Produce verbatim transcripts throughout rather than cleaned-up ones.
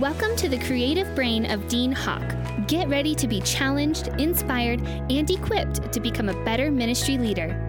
Welcome to the creative brain of Dean Hawk. Get ready to be challenged, inspired, and equipped to become a better ministry leader.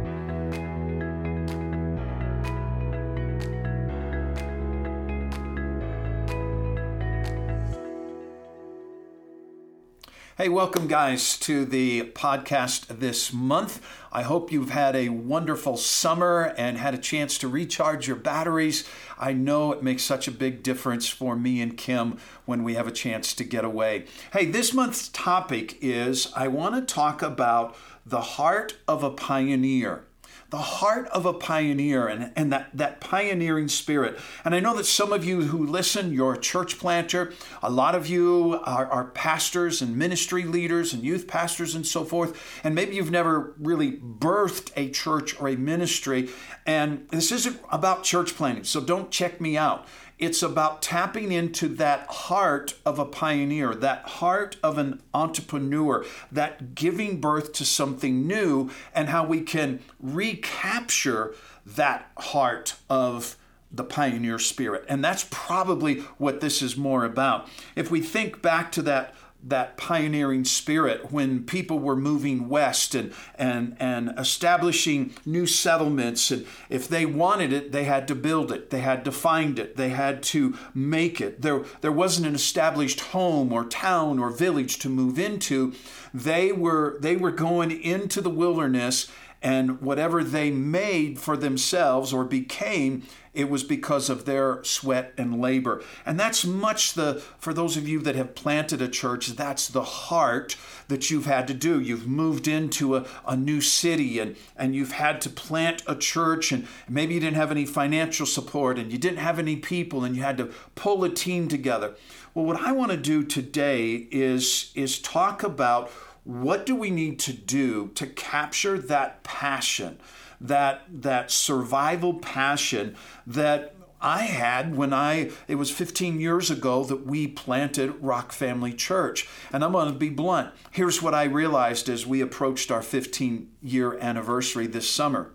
Hey, welcome guys to the podcast this month. I hope you've had a wonderful summer and had a chance to recharge your batteries. I know it makes such a big difference for me and Kim when we have a chance to get away. Hey, this month's topic is I want to talk about the heart of a pioneer. The heart of a pioneer and, and that, that pioneering spirit. And I know that some of you who listen, you're a church planter. A lot of you are, are pastors and ministry leaders and youth pastors and so forth. And maybe you've never really birthed a church or a ministry. And this isn't about church planting, so don't check me out. It's about tapping into that heart of a pioneer, that heart of an entrepreneur, that giving birth to something new, and how we can recapture that heart of the pioneer spirit. And that's probably what this is more about. If we think back to that that pioneering spirit when people were moving west and, and, and establishing new settlements. And if they wanted it, they had to build it. They had to find it. They had to make it. There, there wasn't an established home or town or village to move into. They were, they were going into the wilderness, and whatever they made for themselves or became, it was because of their sweat and labor. And that's much the, for those of you that have planted a church, that's the heart that you've had to do. You've moved into a, a new city and, and you've had to plant a church, and maybe you didn't have any financial support and you didn't have any people and you had to pull a team together. Well, what I want to do today is, is talk about what do we need to do to capture that passion, that that survival passion that I had when I, it was fifteen years ago that we planted Rock Family Church. And I'm going to be blunt. Here's what I realized as we approached our fifteen-year anniversary this summer.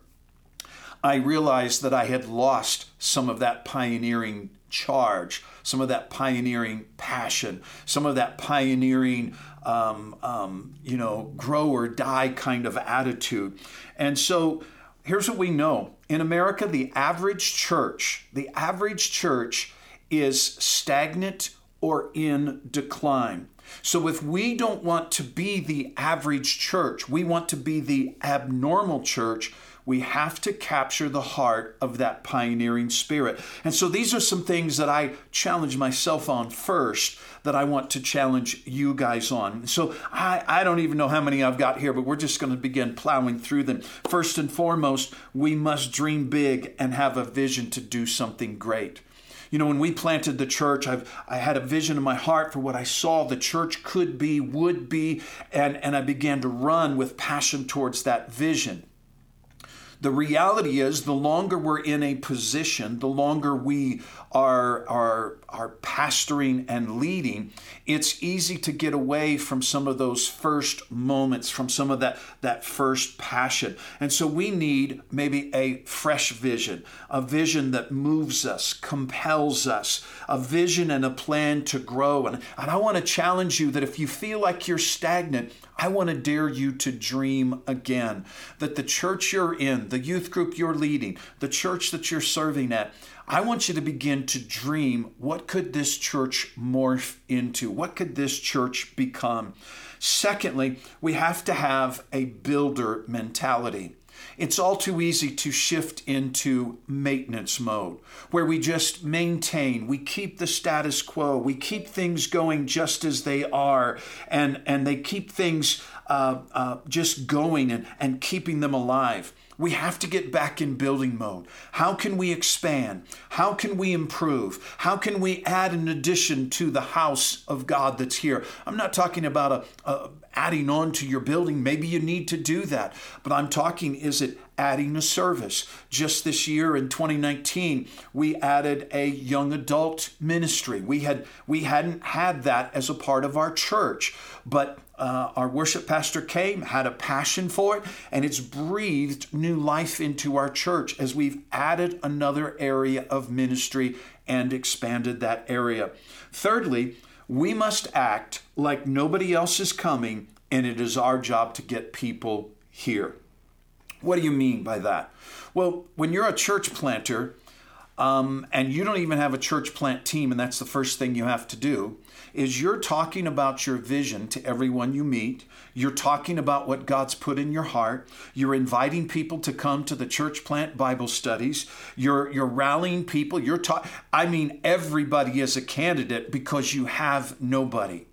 I realized that I had lost some of that pioneering charge, some of that pioneering passion, some of that pioneering, um, um, you know, grow or die kind of attitude. And so here's what we know. In America, the average church, the average church is stagnant or in decline. So if we don't want to be the average church, we want to be the abnormal church, we have to capture the heart of that pioneering spirit. And so these are some things that I challenge myself on first, that I want to challenge you guys on. So I, I don't even know how many I've got here, but we're just going to begin plowing through them. First and foremost, we must dream big and have a vision to do something great. You know, when we planted the church, I've, I had a vision in my heart for what I saw the church could be, would be, and, and I began to run with passion towards that vision. The reality is, the longer we're in a position, the longer we are, are, are pastoring and leading, it's easy to get away from some of those first moments, from some of that, that first passion. And so we need maybe a fresh vision, a vision that moves us, compels us, a vision and a plan to grow. And, and I want to challenge you that if you feel like you're stagnant, I want to dare you to dream again, that the church you're in, the youth group you're leading, the church that you're serving at, I want you to begin to dream, what could this church morph into? What could this church become? Secondly, we have to have a builder mentality. It's all too easy to shift into maintenance mode, where we just maintain, we keep the status quo, we keep things going just as they are, and, and they keep things uh, uh, just going and, and keeping them alive. We have to get back in building mode. How can we expand? How can we improve? How can we add an addition to the house of God that's here? I'm not talking about a, a adding on to your building. Maybe you need to do that. But I'm talking, is it adding a service? Just this year in twenty nineteen, we added a young adult ministry. We, had, we hadn't had that as a part of our church, but Uh, our worship pastor came, had a passion for it, and it's breathed new life into our church as we've added another area of ministry and expanded that area. Thirdly, we must act like nobody else is coming, and it is our job to get people here. What do you mean by that? Well, when you're a church planter, um, and you don't even have a church plant team, and that's the first thing you have to do, is you're talking about your vision to everyone you meet. You're talking about what God's put in your heart. You're inviting people to come to the church plant Bible studies. You're you're rallying people. You're ta- I mean, everybody is a candidate because you have nobody.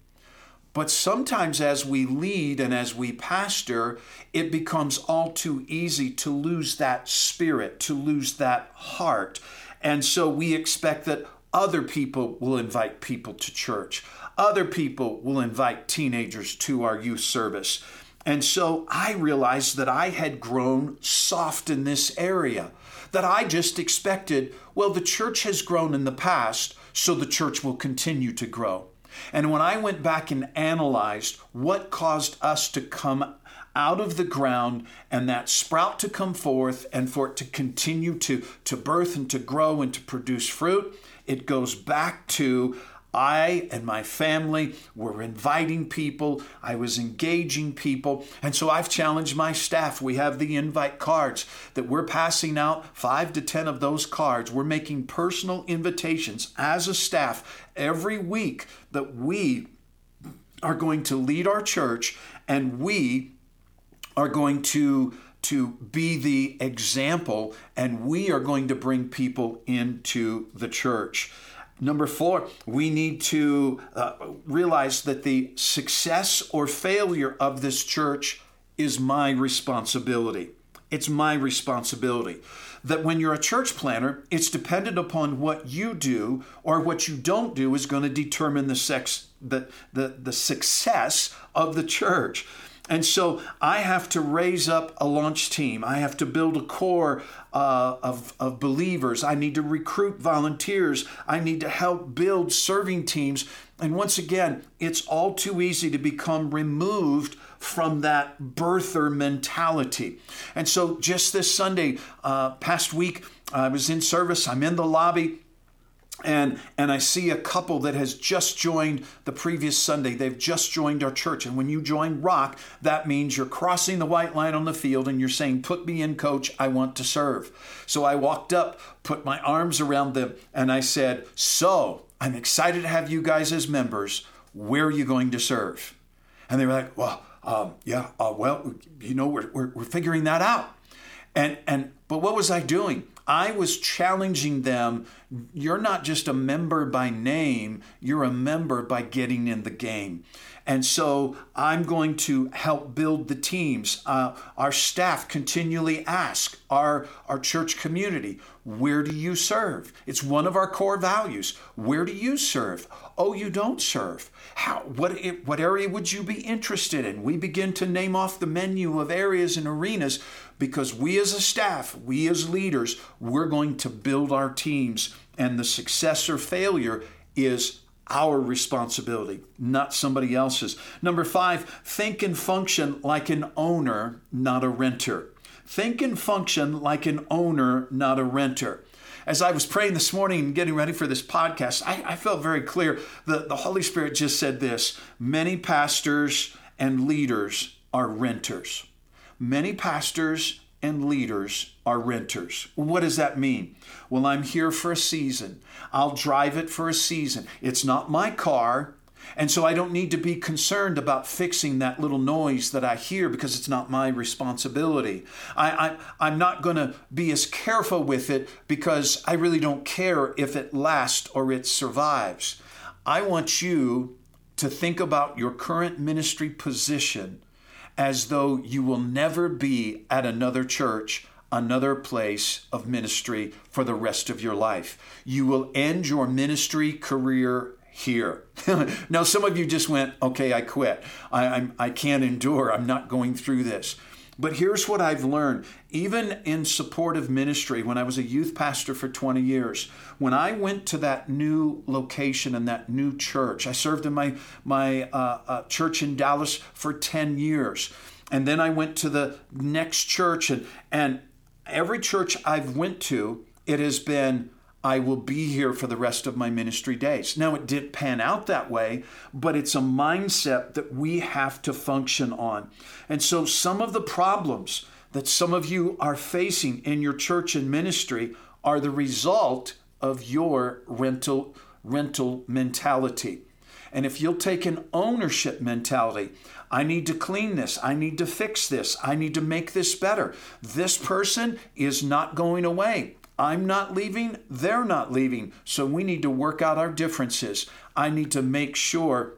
But sometimes as we lead and as we pastor, it becomes all too easy to lose that spirit, to lose that heart. And so we expect that other people will invite people to church. Other people will invite teenagers to our youth service. And so I realized that I had grown soft in this area, that I just expected, well, the church has grown in the past, so the church will continue to grow. And when I went back and analyzed what caused us to come out of the ground and that sprout to come forth and for it to continue to, to birth and to grow and to produce fruit, it goes back to I and my family were inviting people. I was engaging people. And so I've challenged my staff. We have the invite cards that we're passing out, five to ten of those cards. We're making personal invitations as a staff every week that we are going to lead our church and we are going to to be the example, and we are going to bring people into the church. Number four, we need to uh, realize that the success or failure of this church is my responsibility. It's my responsibility. That when you're a church planner, it's dependent upon what you do or what you don't do is going to determine the, sex, the, the, the success of the church. And so I have to raise up a launch team. I have to build a core uh, of, of believers. I need to recruit volunteers. I need to help build serving teams. And once again, it's all too easy to become removed from that birther mentality. And so just this Sunday, uh, past week, I was in service. I'm in the lobby. And and I see a couple that has just joined the previous Sunday. They've just joined our church. And when you join Rock, that means you're crossing the white line on the field and you're saying, put me in, coach, I want to serve. So I walked up, put my arms around them, and I said, so I'm excited to have you guys as members. Where are you going to serve? And they were like, well, um, yeah, uh, well, you know, we're, we're, we're figuring that out. And and but what was I doing? I was challenging them. You're not just a member by name, you're a member by getting in the game. And so I'm going to help build the teams. Uh, our staff continually ask our, our church community, where do you serve? It's one of our core values. Where do you serve? Oh, you don't serve. How? What, what area would you be interested in? We begin to name off the menu of areas and arenas because we as a staff, we as leaders, we're going to build our teams, and the success or failure is our responsibility, not somebody else's. Number five, think and function like an owner, not a renter. Think and function like an owner, not a renter. As I was praying this morning and getting ready for this podcast, I, I felt very clear. The, the Holy Spirit just said this: many pastors and leaders are renters. Many pastors and leaders are renters. What does that mean? Well, I'm here for a season. I'll drive it for a season. It's not my car. And so I don't need to be concerned about fixing that little noise that I hear because it's not my responsibility. I, I, I'm not going to be as careful with it because I really don't care if it lasts or it survives. I want you to think about your current ministry position as though you will never be at another church, another place of ministry for the rest of your life. You will end your ministry career here. Now, some of you just went, okay, I quit. I, I'm, I can't endure. I'm not going through this. But here's what I've learned. Even in supportive ministry, when I was a youth pastor for twenty years, when I went to that new location and that new church, I served in my, my uh, uh, church in Dallas for ten years. And then I went to the next church. And, and every church I've went to, it has been, I will be here for the rest of my ministry days. Now, it didn't pan out that way, but it's a mindset that we have to function on. And so some of the problems that some of you are facing in your church and ministry are the result of your rental rental mentality. And if you'll take an ownership mentality, I need to clean this, I need to fix this, I need to make this better. This person is not going away. I'm not leaving, they're not leaving. So we need to work out our differences. I need to make sure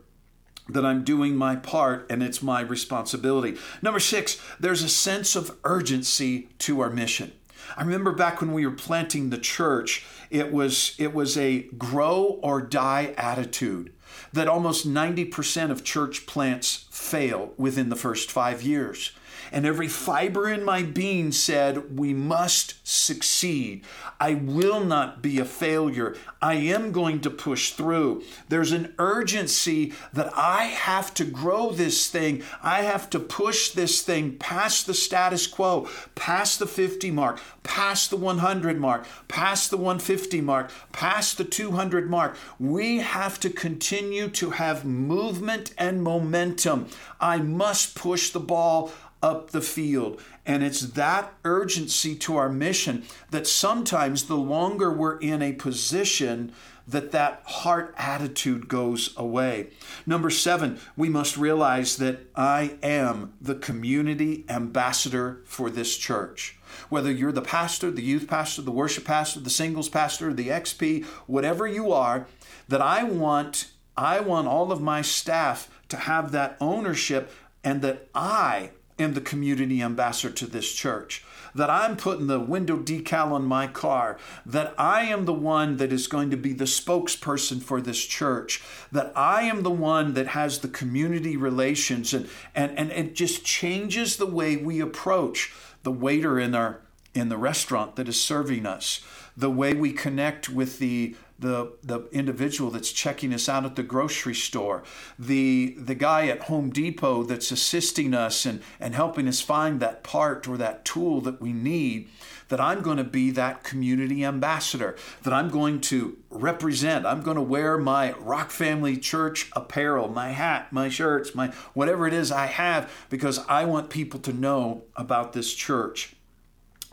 that I'm doing my part and it's my responsibility. Number six, there's a sense of urgency to our mission. I remember back when we were planting the church, it was it was a grow or die attitude that almost ninety percent of church plants fail within the first five years. And every fiber in my being said, we must succeed. I will not be a failure. I am going to push through. There's an urgency that I have to grow this thing. I have to push this thing past the status quo, past the fifty mark, past the one hundred mark, past the one hundred fifty mark, past the two hundred mark. We have to continue to have movement and momentum. I must push the ball up the field. And it's that urgency to our mission that sometimes the longer we're in a position that that heart attitude goes away. Number seven, we must realize that I am the community ambassador for this church. Whether you're the pastor, the youth pastor, the worship pastor, the singles pastor, the X P, whatever you are, that I want, I want all of my staff to have that ownership and that I am the community ambassador to this church, that I'm putting the window decal on my car, that I am the one that is going to be the spokesperson for this church, that I am the one that has the community relations, and and and it just changes the way we approach the waiter in our in the restaurant that is serving us, the way we connect with the the the individual that's checking us out at the grocery store, the the guy at Home Depot that's assisting us and, and helping us find that part or that tool that we need, that I'm going to be that community ambassador, that I'm going to represent, I'm going to wear my Rock Family Church apparel, my hat, my shirts, my whatever it is I have, because I want people to know about this church.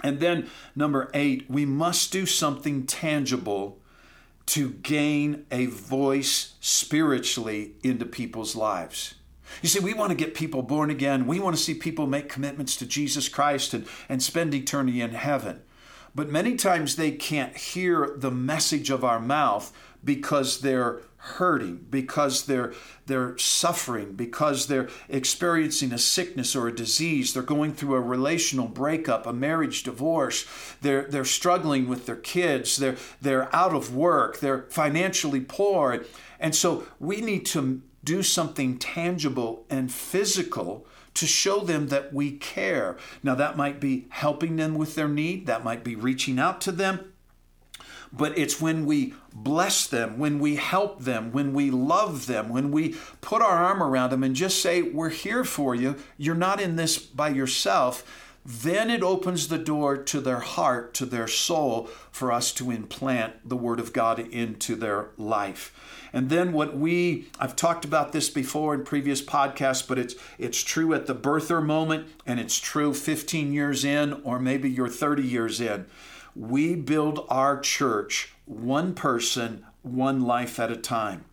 And then number eight, we must do something tangible to gain a voice spiritually into people's lives. You see, we want to get people born again. We want to see people make commitments to Jesus Christ and, and spend eternity in heaven. But many times they can't hear the message of our mouth because they're hurting, because they're they're suffering, because they're experiencing a sickness or a disease, they're going through a relational breakup, a marriage divorce, they're they're struggling with their kids, they're they're out of work, they're financially poor. And so we need to do something tangible and physical to show them that we care. Now, that might be helping them with their need, that might be reaching out to them, but it's when we bless them, when we help them, when we love them, when we put our arm around them and just say, we're here for you, you're not in this by yourself, then it opens the door to their heart, to their soul, for us to implant the Word of God into their life. And then what we, I've talked about this before in previous podcasts, but it's it's true at the birther moment, and it's true fifteen years in, or maybe you're thirty years in. We build our church one person, one life at a time.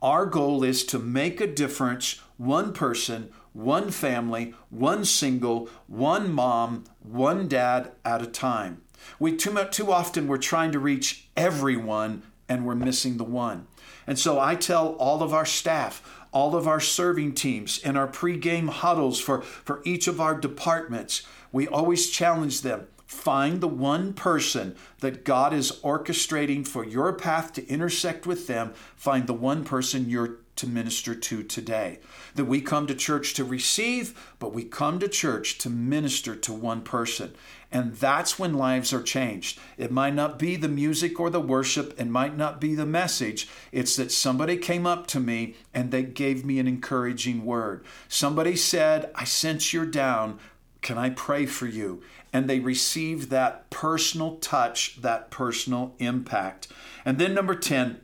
Our goal is to make a difference, one person, one family, one single, one mom, one dad at a time. We too much, too often we're trying to reach everyone and we're missing the one. And so I tell all of our staff, all of our serving teams and our pregame huddles for, for each of our departments, we always challenge them. Find the one person that God is orchestrating for your path to intersect with them. Find the one person you're to minister to today. That we come to church to receive, but we come to church to minister to one person. And that's when lives are changed. It might not be the music or the worship. It might not be the message. It's that somebody came up to me and they gave me an encouraging word. Somebody said, I sense you're down. Can I pray for you? And they receive that personal touch, that personal impact. And then number ten,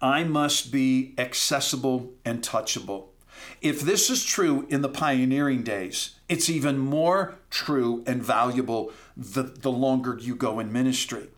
I must be accessible and touchable. If this is true in the pioneering days, it's even more true and valuable the, the longer you go in ministry.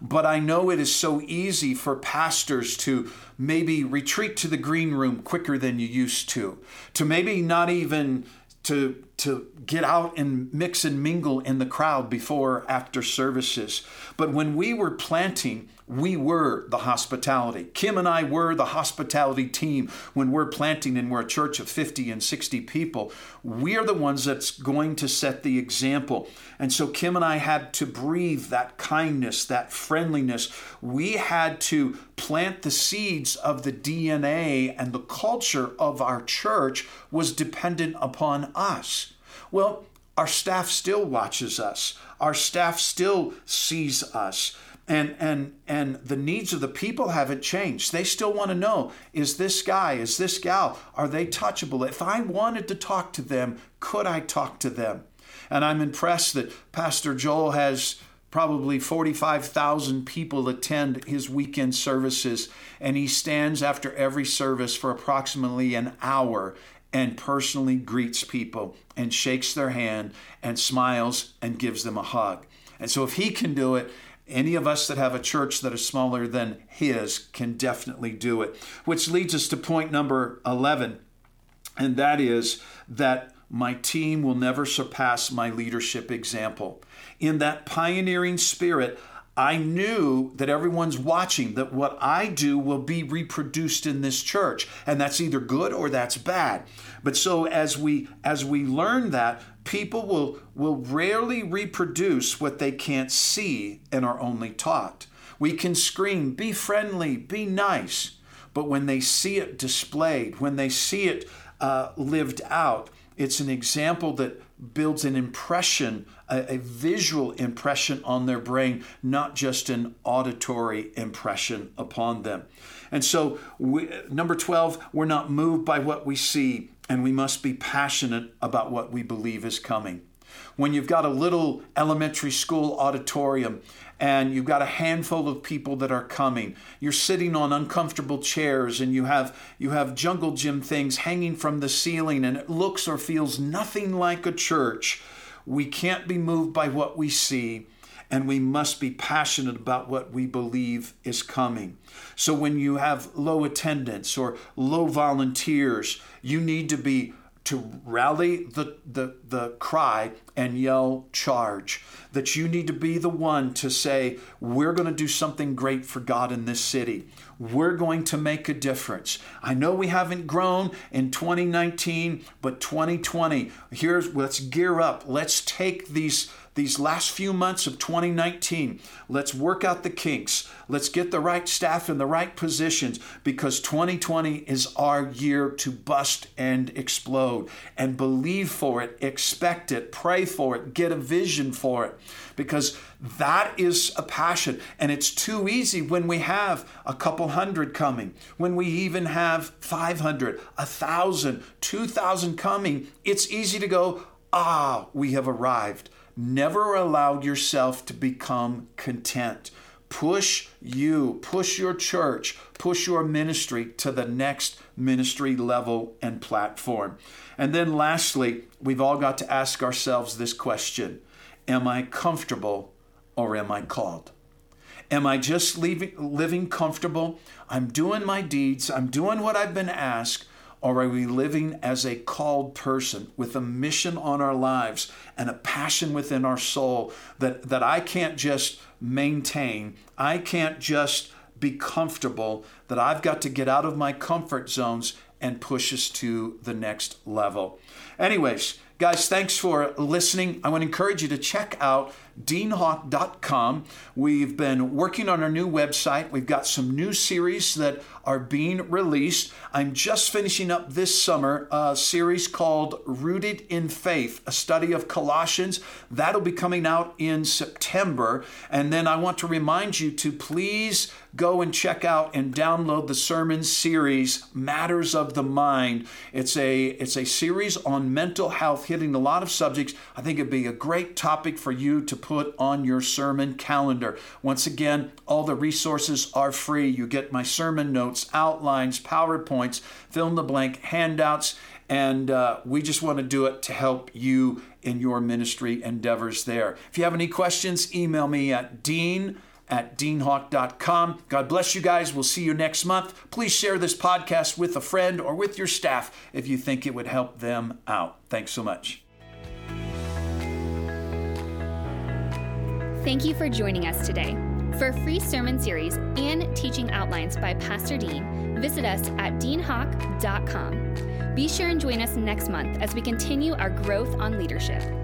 But I know it is so easy for pastors to maybe retreat to the green room quicker than you used to, to maybe not even to, to get out and mix and mingle in the crowd before or after services. But when we were planting, we were the hospitality. Kim and I were the hospitality team. When we're planting and we're a church of fifty and sixty people, we are the ones that's going to set the example. And so Kim and I had to breathe that kindness, that friendliness. We had to plant the seeds of the D N A, and the culture of our church was dependent upon us. Well, our staff still watches us. Our staff still sees us. And and and the needs of the people haven't changed. They still want to know, is this guy, is this gal, are they touchable? If I wanted to talk to them, could I talk to them? And I'm impressed that Pastor Joel has probably forty-five thousand people attend his weekend services, and he stands after every service for approximately an hour and personally greets people and shakes their hand and smiles and gives them a hug. And so if he can do it, any of us that have a church that is smaller than his can definitely do it. Which leads us to point number eleven, and that is that my team will never surpass my leadership example. In that pioneering spirit, I knew that everyone's watching, that what I do will be reproduced in this church, and that's either good or that's bad. But so as we as we learn that, people will, will rarely reproduce what they can't see and are only taught. We can scream, be friendly, be nice, but when they see it displayed, when they see it uh, lived out, it's an example that builds an impression, a, a visual impression on their brain, not just an auditory impression upon them. And so we, number twelve, we're not moved by what we see, and we must be passionate about what we believe is coming. When you've got a little elementary school auditorium and you've got a handful of people that are coming, you're sitting on uncomfortable chairs and you have you have jungle gym things hanging from the ceiling, and it looks or feels nothing like a church, we can't be moved by what we see, and we must be passionate about what we believe is coming. So when you have low attendance or low volunteers, you need to be to rally the, the, the cry and yell charge, that you need to be the one to say, we're going to do something great for God in this city. We're going to make a difference. I know we haven't grown in twenty nineteen, but twenty twenty, here's, let's gear up. Let's take these, these last few months of twenty nineteen. Let's work out the kinks. Let's get the right staff in the right positions, because twenty twenty is our year to bust and explode. And believe for it, expect it, pray for it, get a vision for it, because that is a passion. And it's too easy when we have a couple hundred coming, when we even have five hundred, one thousand, two thousand coming, it's easy to go, ah, we have arrived. Never allow yourself to become content. Push you, push your church, push your ministry to the next ministry level and platform. And then lastly, we've all got to ask ourselves this question. Am I comfortable or am I called? Am I just leaving, living comfortable? I'm doing my deeds. I'm doing what I've been asked. Or are we living as a called person with a mission on our lives and a passion within our soul that, that I can't just maintain, I can't just be comfortable, that I've got to get out of my comfort zones and push us to the next level? Anyways, guys, thanks for listening. I want to encourage you to check out dean hawk dot com. We've been working on our new website. We've got some new series that are being released. I'm just finishing up this summer a series called Rooted in Faith, a study of Colossians. That'll be coming out in September. And then I want to remind you to please go and check out and download the sermon series, Matters of the Mind. It's a, it's a series on mental health hitting a lot of subjects. I think it'd be a great topic for you to put on your sermon calendar. Once again, all the resources are free. You get my sermon notes, outlines, PowerPoints, fill-in-the-blank handouts, and uh, we just want to do it to help you in your ministry endeavors there. If you have any questions, email me at dean at dean hawk dot com. God bless you guys. We'll see you next month. Please share this podcast with a friend or with your staff if you think it would help them out. Thanks so much. Thank you for joining us today. For a free sermon series and teaching outlines by Pastor Dean, visit us at dean hawk dot com. Be sure and join us next month as we continue our growth on leadership.